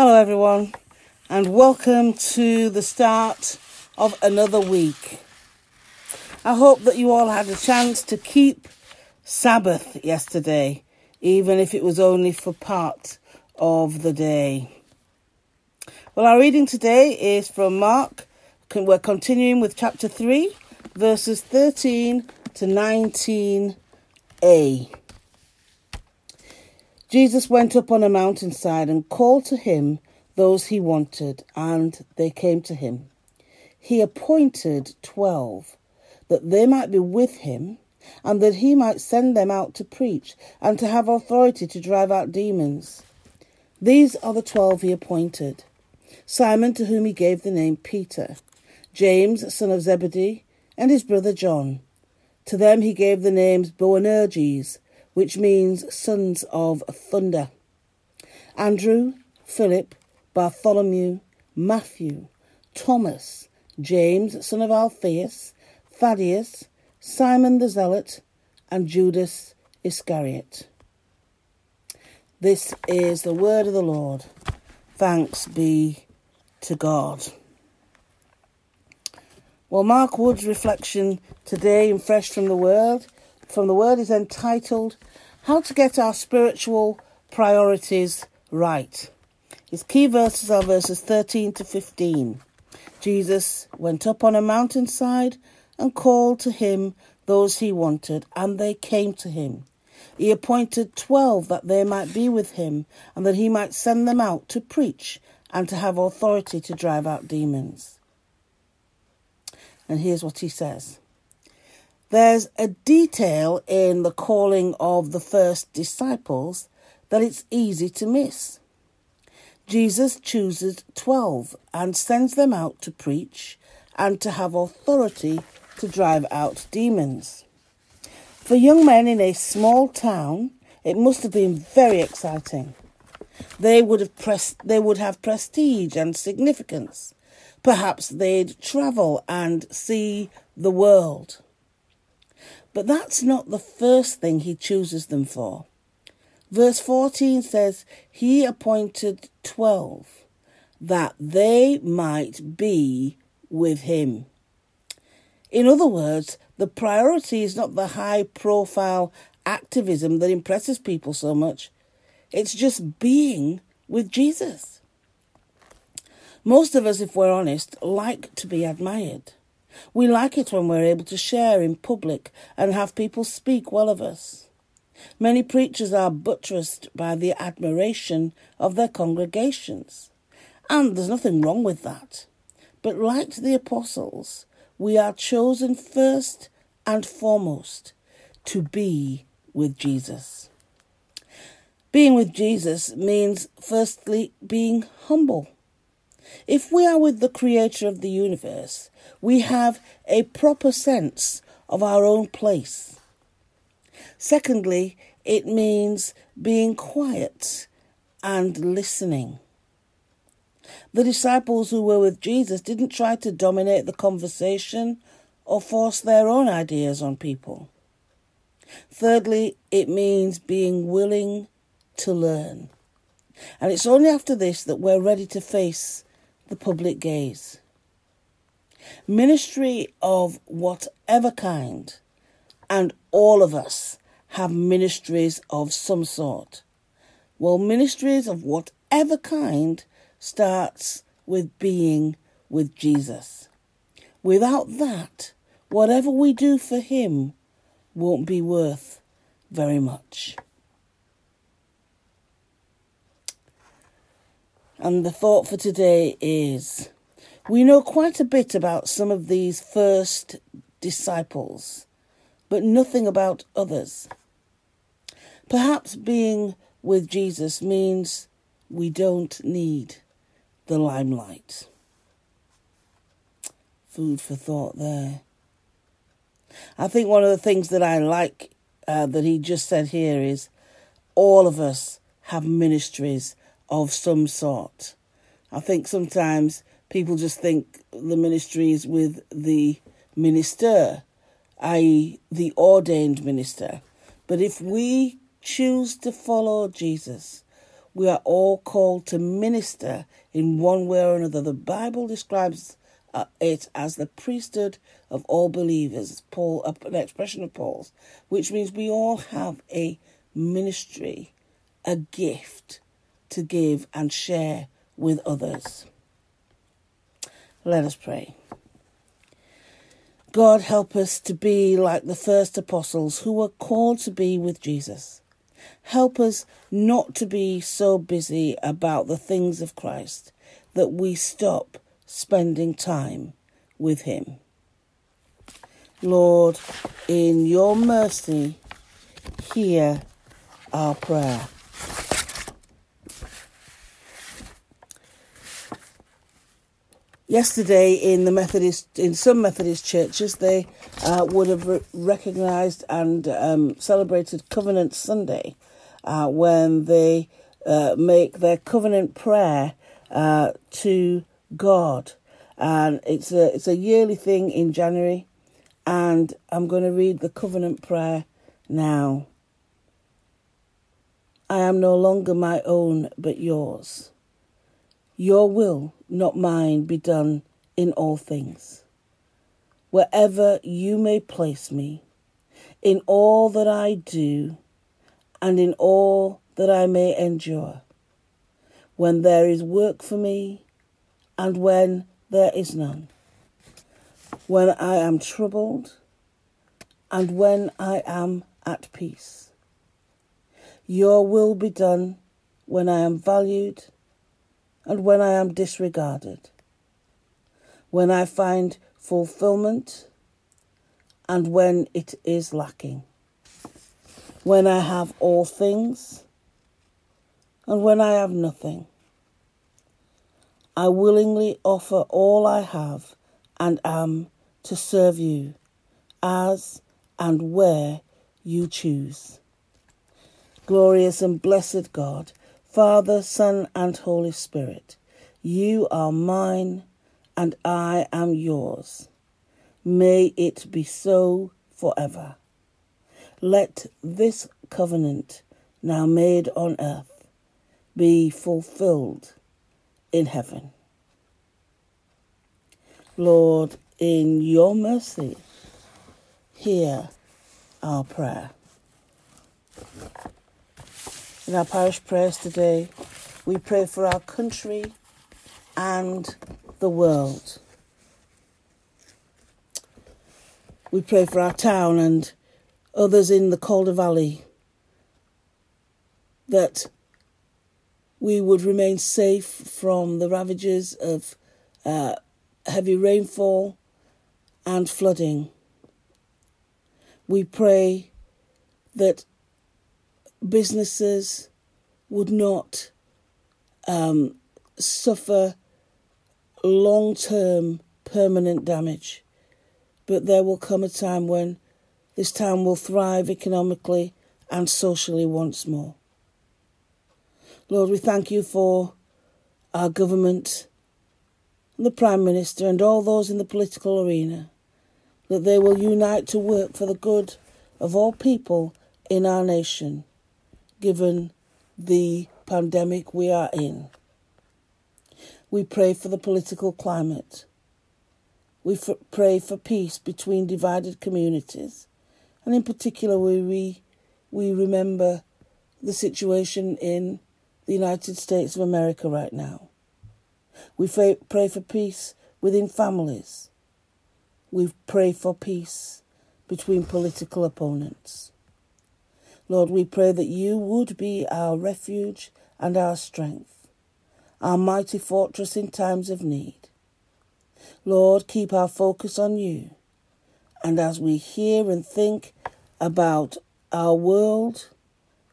Hello everyone, and welcome to the start of another week. I hope that you all had a chance to keep Sabbath yesterday, even if it was only for part of the day. Well, our reading today is from Mark. We're continuing with chapter 3, verses 13 to 19a. Jesus went up on a mountainside and called to him those he wanted, and they came to him. He appointed 12, that they might be with him, and that he might send them out to preach, and to have authority to drive out demons. These are the 12 he appointed: Simon, to whom he gave the name Peter, James, son of Zebedee, and his brother John. To them he gave the names Boanerges, which means sons of thunder, Andrew, Philip, Bartholomew, Matthew, Thomas, James, son of Alphaeus, Thaddeus, Simon the Zealot, and Judas Iscariot. This is the word of the Lord. Thanks be to God. Well, Mark Wood's reflection today in Fresh from the Word is entitled, How to Get Our Spiritual Priorities Right. His key verses are verses 13 to 15. Jesus went up on a mountainside and called to him those he wanted, and they came to him. He appointed 12 that they might be with him, and that he might send them out to preach and to have authority to drive out demons. And here's what he says. There's a detail in the calling of the first disciples that it's easy to miss. Jesus chooses 12 and sends them out to preach and to have authority to drive out demons. For young men in a small town, it must have been very exciting. They would have prestige and significance. Perhaps they'd travel and see the world. But that's not the first thing he chooses them for. Verse 14 says, he appointed 12, that they might be with him. In other words, the priority is not the high-profile activism that impresses people so much. It's just being with Jesus. Most of us, if we're honest, like to be admired. We like it when we're able to share in public and have people speak well of us. Many preachers are buttressed by the admiration of their congregations, and there's nothing wrong with that. But like the apostles, we are chosen first and foremost to be with Jesus. Being with Jesus means firstly being humble. If we are with the Creator of the universe, we have a proper sense of our own place. Secondly, it means being quiet and listening. The disciples who were with Jesus didn't try to dominate the conversation or force their own ideas on people. Thirdly, it means being willing to learn. And it's only after this that we're ready to face the public gaze. Ministry of whatever kind, and all of us have ministries of some sort. Well, ministries of whatever kind starts with being with Jesus. Without that, whatever we do for him won't be worth very much. And the thought for today is, we know quite a bit about some of these first disciples, but nothing about others. Perhaps being with Jesus means we don't need the limelight. Food for thought there. I think one of the things that I like that he just said here is, all of us have ministries of some sort. I think sometimes people just think the ministry is with the minister, i.e. the ordained minister. But if we choose to follow Jesus, We are all called to minister in one way or another. The Bible describes it as the priesthood of all believers, Paul, an expression of Paul's, which means we all have a ministry, a gift to give and share with others. Let us pray. God, help us to be like the first apostles who were called to be with Jesus. Help us not to be so busy about the things of Christ that we stop spending time with him. Lord, in your mercy, hear our prayer. Yesterday, in some Methodist churches, they would have recognised and celebrated Covenant Sunday, when they make their covenant prayer to God, and it's a yearly thing in January. And I'm going to read the covenant prayer now. I am no longer my own, but yours. Your will, not mine, be done in all things. Wherever you may place me, in all that I do, and in all that I may endure, when there is work for me, and when there is none, when I am troubled, and when I am at peace. Your will be done when I am valued, and when I am disregarded, when I find fulfillment, and when it is lacking, when I have all things, and when I have nothing. I willingly offer all I have and am to serve you as and where you choose. Glorious and blessed God, Father, Son, and Holy Spirit, you are mine and I am yours. May it be so forever. Let this covenant, now made on earth, be fulfilled in heaven. Lord, in your mercy, hear our prayer. In our parish prayers today, we pray for our country and the world. We pray for our town and others in the Calder Valley, that we would remain safe from the ravages of heavy rainfall and flooding. We pray that businesses would not suffer long-term permanent damage, but there will come a time when this town will thrive economically and socially once more. Lord, we thank you for our government, the Prime Minister, and all those in the political arena, that they will unite to work for the good of all people in our nation, given the pandemic we are in. We pray for the political climate. We pray for peace between divided communities. And in particular, we remember the situation in the United States of America right now. We pray for peace within families. We pray for peace between political opponents. Lord, we pray that you would be our refuge and our strength, our mighty fortress in times of need. Lord, keep our focus on you. And as we hear and think about our world,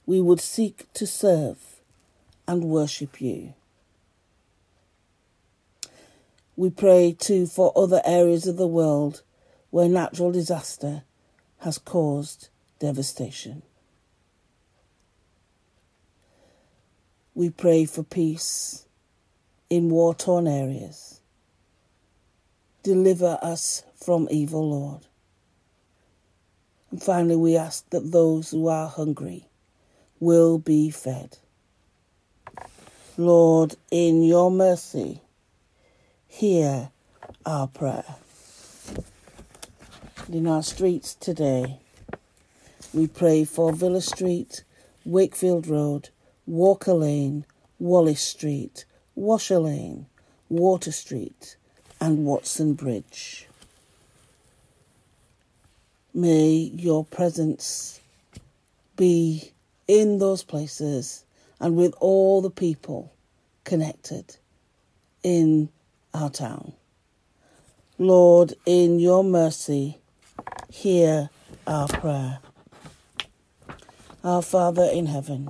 we would seek to serve and worship you. We pray too for other areas of the world where natural disaster has caused devastation. We pray for peace in war-torn areas. Deliver us from evil, Lord. And finally, we ask that those who are hungry will be fed. Lord, in your mercy, hear our prayer. In our streets today, we pray for Villa Street, Wakefield Road, Walker Lane, Wallace Street, Washer Lane, Water Street, and Watson Bridge. May your presence be in those places and with all the people connected in our town. Lord, in your mercy, hear our prayer. Our Father in heaven,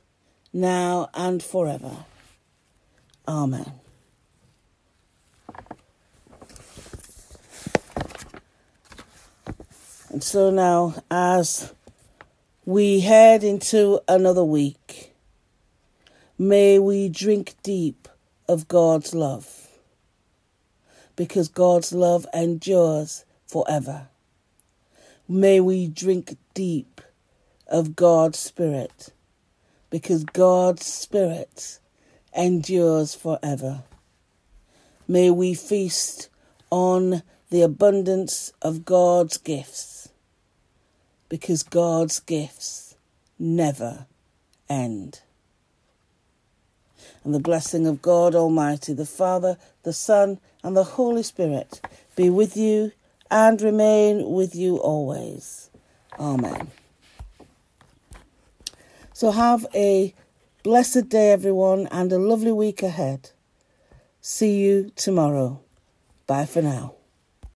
now and forever. Amen. And so now, as we head into another week, may we drink deep of God's love, because God's love endures forever. May we drink deep of God's Spirit, because God's Spirit endures forever. May we feast on the abundance of God's gifts, because God's gifts never end. And the blessing of God Almighty, the Father, the Son, and the Holy Spirit be with you and remain with you always. Amen. So have a blessed day, everyone, and a lovely week ahead. See you tomorrow. Bye for now.